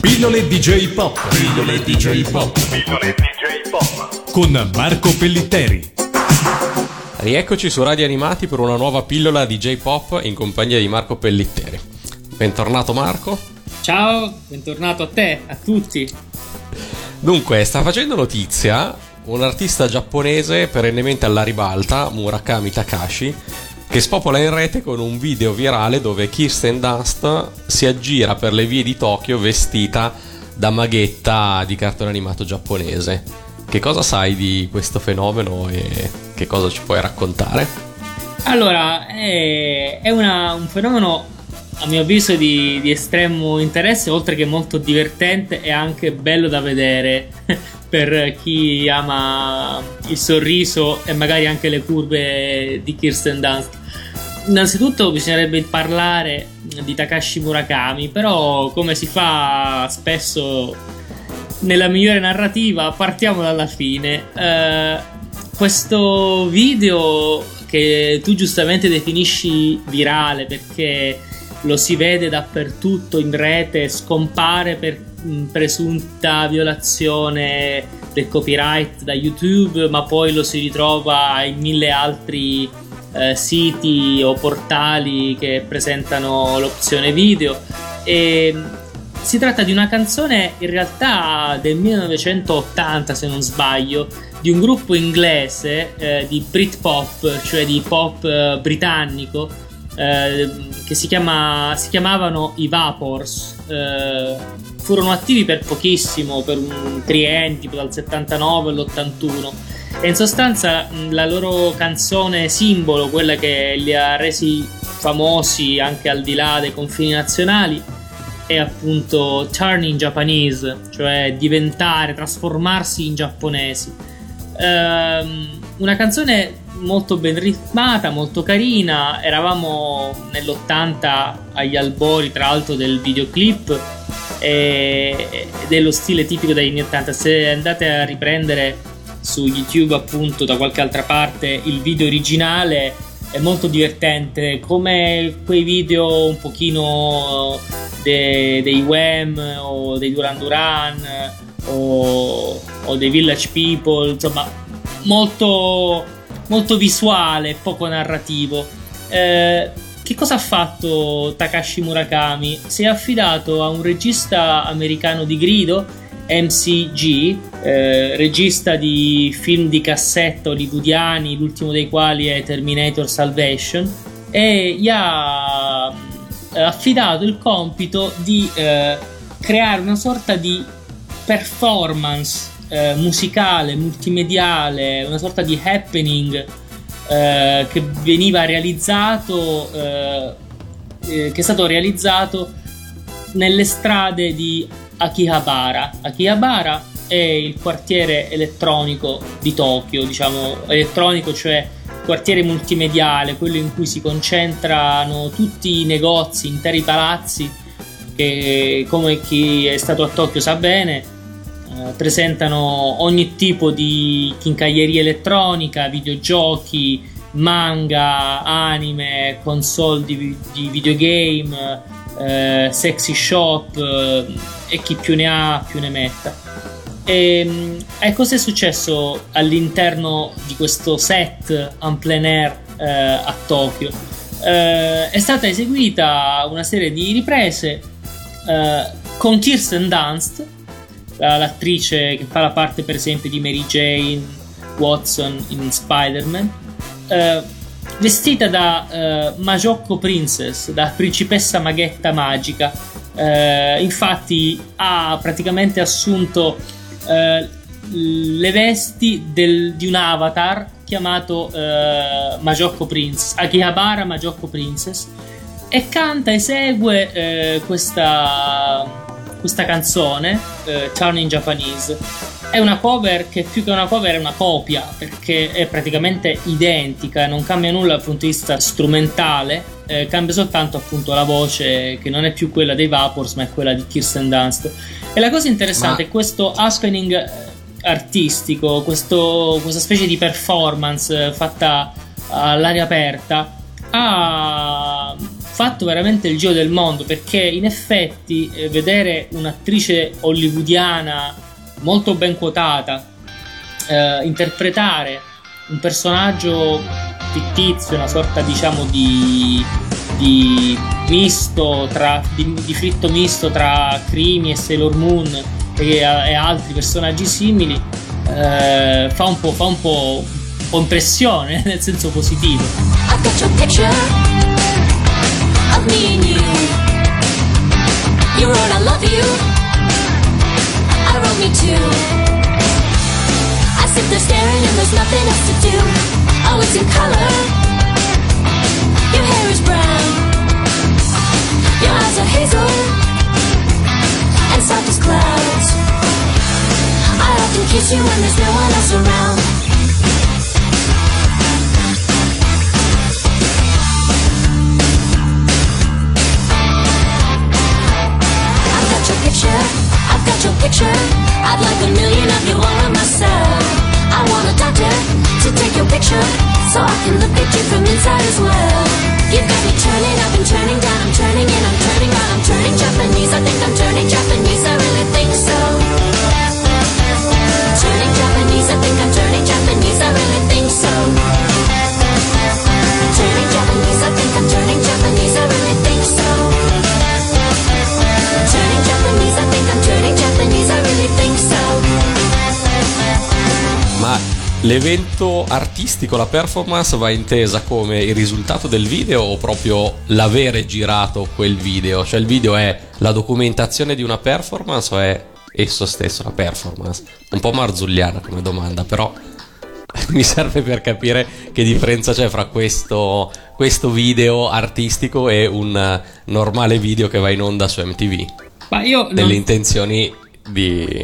Pillole di J-POP. Pillole di J-POP. Pillole di J-POP. Con Marco Pellitteri. Rieccoci su Radio Animati per una nuova pillola di J-Pop in compagnia di Marco Pellitteri. Bentornato Marco. Ciao, bentornato a te, a tutti. Dunque, sta facendo notizia un artista giapponese perennemente alla ribalta, Murakami Takashi, che spopola in rete con un video virale dove Kirsten Dunst si aggira per le vie di Tokyo vestita da maghetta di cartone animato giapponese. Che cosa sai di questo fenomeno e che cosa ci puoi raccontare? Allora, è un fenomeno, a mio avviso, di estremo interesse, oltre che molto divertente e anche bello da vedere per chi ama il sorriso e magari anche le curve di Kirsten Dunst. Innanzitutto bisognerebbe parlare di Takashi Murakami, però come si fa spesso nella migliore narrativa partiamo dalla fine. Questo video che tu giustamente definisci virale perché lo si vede dappertutto in rete, scompare per presunta violazione del copyright da YouTube, ma poi lo si ritrova in mille altri siti o portali che presentano l'opzione video. E si tratta di una canzone in realtà del 1980, se non sbaglio, di un gruppo inglese di Britpop, cioè di pop britannico, che si chiamavano i Vapors. Furono attivi per pochissimo, per un triennio, tipo dal 79 all'81. E in sostanza la loro canzone simbolo, quella che li ha resi famosi anche al di là dei confini nazionali, è appunto turn in Japanese, cioè diventare, trasformarsi in giapponesi. Una canzone molto ben ritmata, molto carina. Eravamo nell'80 agli albori, tra l'altro, del videoclip e dello stile tipico degli anni 80. Se andate a riprendere su YouTube, appunto, da qualche altra parte, il video originale è molto divertente, come quei video un pochino dei Wham o dei Duran Duran o dei Village People, insomma molto, molto visuale, poco narrativo. Che cosa ha fatto Takashi Murakami? Si è affidato a un regista americano di grido, MCG, regista di film di cassetta hollywoodiani, l'ultimo dei quali è Terminator Salvation, e gli ha affidato il compito di creare una sorta di performance musicale, multimediale, una sorta di happening che veniva realizzato che è stato realizzato nelle strade di Akihabara. Akihabara è il quartiere elettronico di Tokyo, diciamo elettronico, cioè quartiere multimediale, quello in cui si concentrano tutti i negozi, interi palazzi che, come chi è stato a Tokyo sa bene, presentano ogni tipo di chincaglieria elettronica, videogiochi, manga, anime, console di videogame, sexy shop e chi più ne ha più ne metta. E cosa è successo all'interno di questo set en plein air a Tokyo? È stata eseguita una serie di riprese con Kirsten Dunst, l'attrice che fa la parte per esempio di Mary Jane Watson in Spider-Man, vestita da Magiocco Princess, da principessa maghetta magica. Infatti ha praticamente assunto le vesti di un avatar chiamato Magiocco Princess, Akihabara Magiocco Princess, e canta, esegue questa canzone Turn in Japanese. È una cover che più che una cover è una copia, perché è praticamente identica, non cambia nulla dal punto di vista strumentale, cambia soltanto appunto la voce, che non è più quella dei Vapors ma è quella di Kirsten Dunst. E la cosa interessante è questo happening artistico, questa specie di performance fatta all'aria aperta, ha fatto veramente il giro del mondo, perché in effetti vedere un'attrice hollywoodiana molto ben quotata interpretare un personaggio fittizio, una sorta diciamo di fritto misto tra Creamy e Sailor Moon e altri personaggi simili, fa un po' impressione, nel senso positivo. I've got your picture of me and you. You wrote I love you, I wrote me too. I sit there staring and there's nothing else to do. Oh, it's in color, your hair is brown, your eyes are hazel and soft as clouds. I often kiss you when there's no one else around. I've got your picture, I'd like a million of you all on myself. I want a doctor to take your picture, so I can look at you from inside as well. You've got me turning up and turning down, I'm turning in, I'm turning round, I'm turning Japanese, I think I'm turning Japanese, I really think so. Turning Japanese, I think I'm turning Japanese, I really think so. Turning Japanese, I think I'm turning Japanese, I really think so. Turning Japanese, I think I'm turning Japanese, I really think so. Ma l'evento artistico, la performance, va intesa come il risultato del video o proprio l'avere girato quel video? Cioè il video è la documentazione di una performance o è esso stesso la performance? Un po' marzulliana come domanda, però mi serve per capire che differenza c'è fra questo video artistico e un normale video che va in onda su MTV. Ma io delle intenzioni di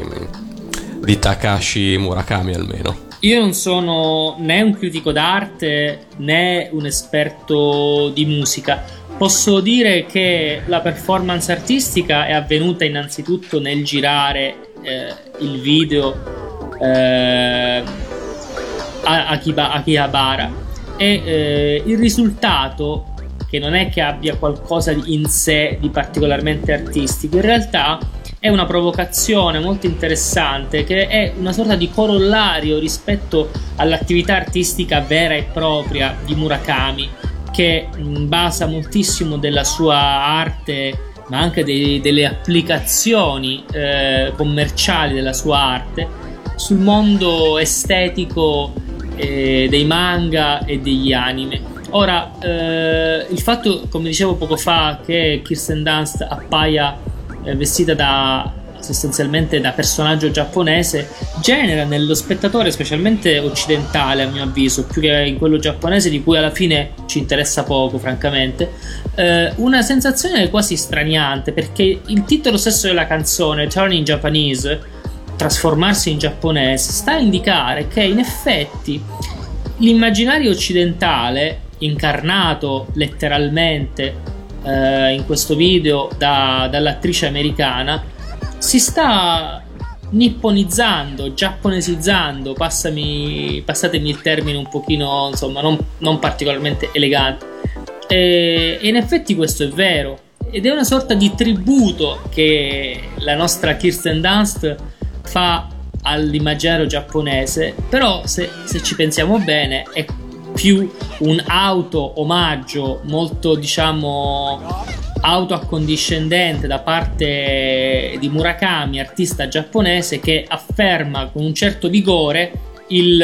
Takashi Murakami almeno. Io non sono né un critico d'arte né un esperto di musica. Posso dire che la performance artistica è avvenuta innanzitutto nel girare il video Akihabara, e il risultato, che non è che abbia qualcosa in sé di particolarmente artistico, in realtà è una provocazione molto interessante, che è una sorta di corollario rispetto all'attività artistica vera e propria di Murakami, che basa moltissimo della sua arte, ma anche delle applicazioni commerciali della sua arte, sul mondo estetico dei manga e degli anime. Ora il fatto, come dicevo poco fa, che Kirsten Dunst appaia vestita sostanzialmente da personaggio giapponese genera nello spettatore, specialmente occidentale a mio avviso, più che in quello giapponese di cui alla fine ci interessa poco francamente, una sensazione quasi straniante, perché il titolo stesso della canzone, Turn in Japanese, trasformarsi in giapponese, sta a indicare che in effetti l'immaginario occidentale, incarnato letteralmente in questo video dall'attrice americana, si sta nipponizzando, giapponesizzando, passatemi il termine un pochino, insomma, non particolarmente elegante, e in effetti questo è vero, ed è una sorta di tributo che la nostra Kirsten Dunst fa all'immaginario giapponese, però se ci pensiamo bene è più un auto omaggio molto, diciamo, autoaccondiscendente da parte di Murakami, artista giapponese, che afferma con un certo vigore il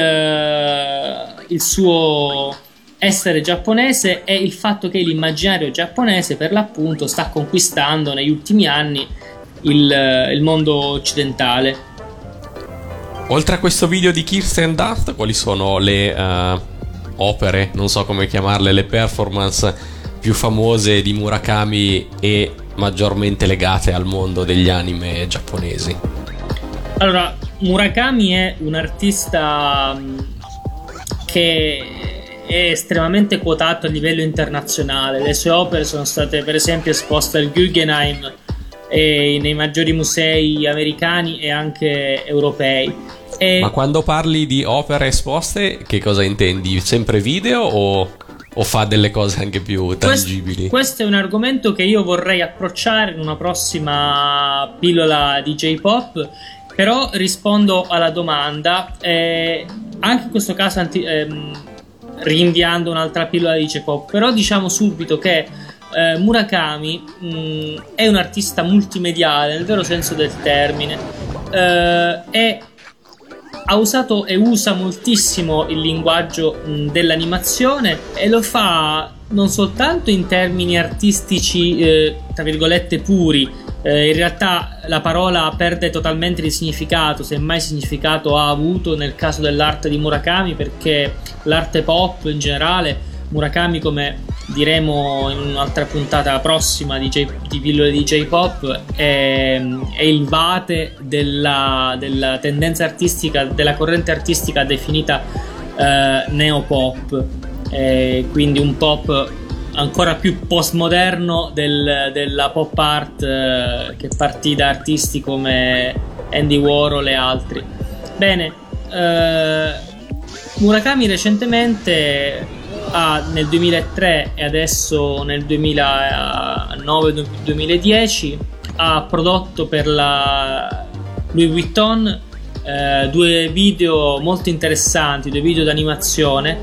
suo essere giapponese e il fatto che l'immaginario giapponese per l'appunto sta conquistando negli ultimi anni il mondo occidentale. Oltre a questo video di Kirsten Dunst, quali sono le opere, non so come chiamarle, le performance più famose di Murakami e maggiormente legate al mondo degli anime giapponesi? Allora, Murakami è un artista che è estremamente quotato a livello internazionale. Le sue opere sono state per esempio esposte al Guggenheim e nei maggiori musei americani e anche europei. Ma quando parli di opere esposte, che cosa intendi? Sempre video o o fa delle cose anche più tangibili. Questo è un argomento che io vorrei approcciare in una prossima pillola di J-pop, però rispondo alla domanda, anche in questo caso rinviando un'altra pillola di J-pop, però diciamo subito che Murakami è un artista multimediale nel vero senso del termine, ha usato e usa moltissimo il linguaggio dell'animazione, e lo fa non soltanto in termini artistici tra virgolette puri, in realtà la parola perde totalmente di significato, semmai significato ha avuto nel caso dell'arte di Murakami, perché l'arte pop in generale, Murakami, come diremo in un'altra puntata prossima di pillole di J-pop, è il vate della tendenza artistica, della corrente artistica definita neopop, quindi un pop ancora più postmoderno della pop art che partì da artisti come Andy Warhol e altri. Bene, Murakami recentemente, nel 2003 e adesso nel 2009-2010, ha prodotto per la Louis Vuitton due video molto interessanti, due video d'animazione,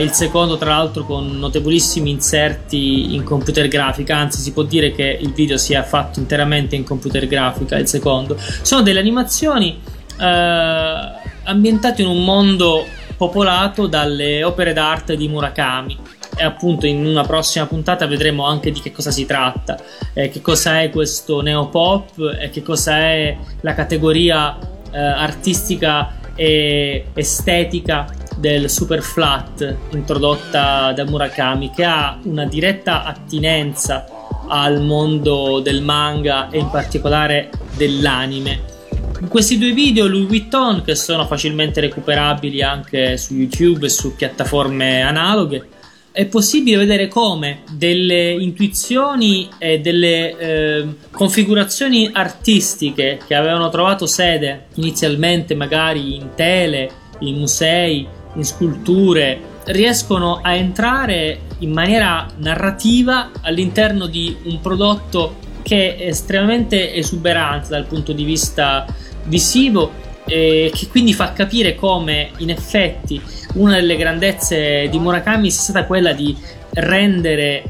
il secondo tra l'altro con notevolissimi inserti in computer grafica, anzi si può dire che il video sia fatto interamente in computer grafica, il secondo. Sono delle animazioni ambientate in un mondo popolato dalle opere d'arte di Murakami, e appunto in una prossima puntata vedremo anche di che cosa si tratta, che cosa è questo neopop e che cosa è la categoria artistica e estetica del super flat introdotta da Murakami, che ha una diretta attinenza al mondo del manga e in particolare dell'anime. In questi due video Louis Vuitton, che sono facilmente recuperabili anche su YouTube e su piattaforme analoghe, è possibile vedere come delle intuizioni e delle configurazioni artistiche che avevano trovato sede inizialmente magari in tele, in musei, in sculture, riescono a entrare in maniera narrativa all'interno di un prodotto che è estremamente esuberante dal punto di vista visivo, e che quindi fa capire come in effetti una delle grandezze di Murakami sia stata quella di rendere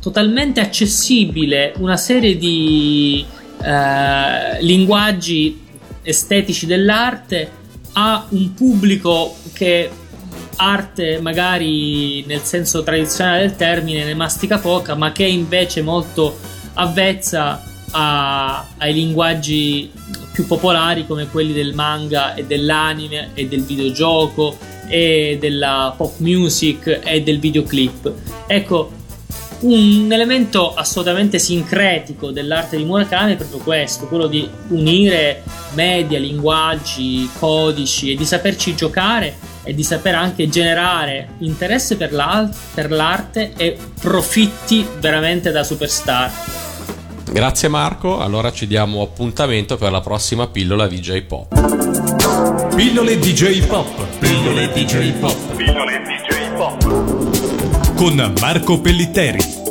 totalmente accessibile una serie di linguaggi estetici dell'arte a un pubblico che arte magari nel senso tradizionale del termine ne mastica poca, ma che è invece molto avvezza ai linguaggi più popolari come quelli del manga e dell'anime e del videogioco e della pop music e del videoclip. Ecco, un elemento assolutamente sincretico dell'arte di Murakami è proprio questo, quello di unire media, linguaggi, codici, e di saperci giocare e di saper anche generare interesse per l'arte e profitti veramente da superstar. Grazie Marco, allora ci diamo appuntamento per la prossima pillola di J-Pop. Pillole di J-Pop, pillole di J-Pop, pillole di J-Pop, con Marco Pellitteri.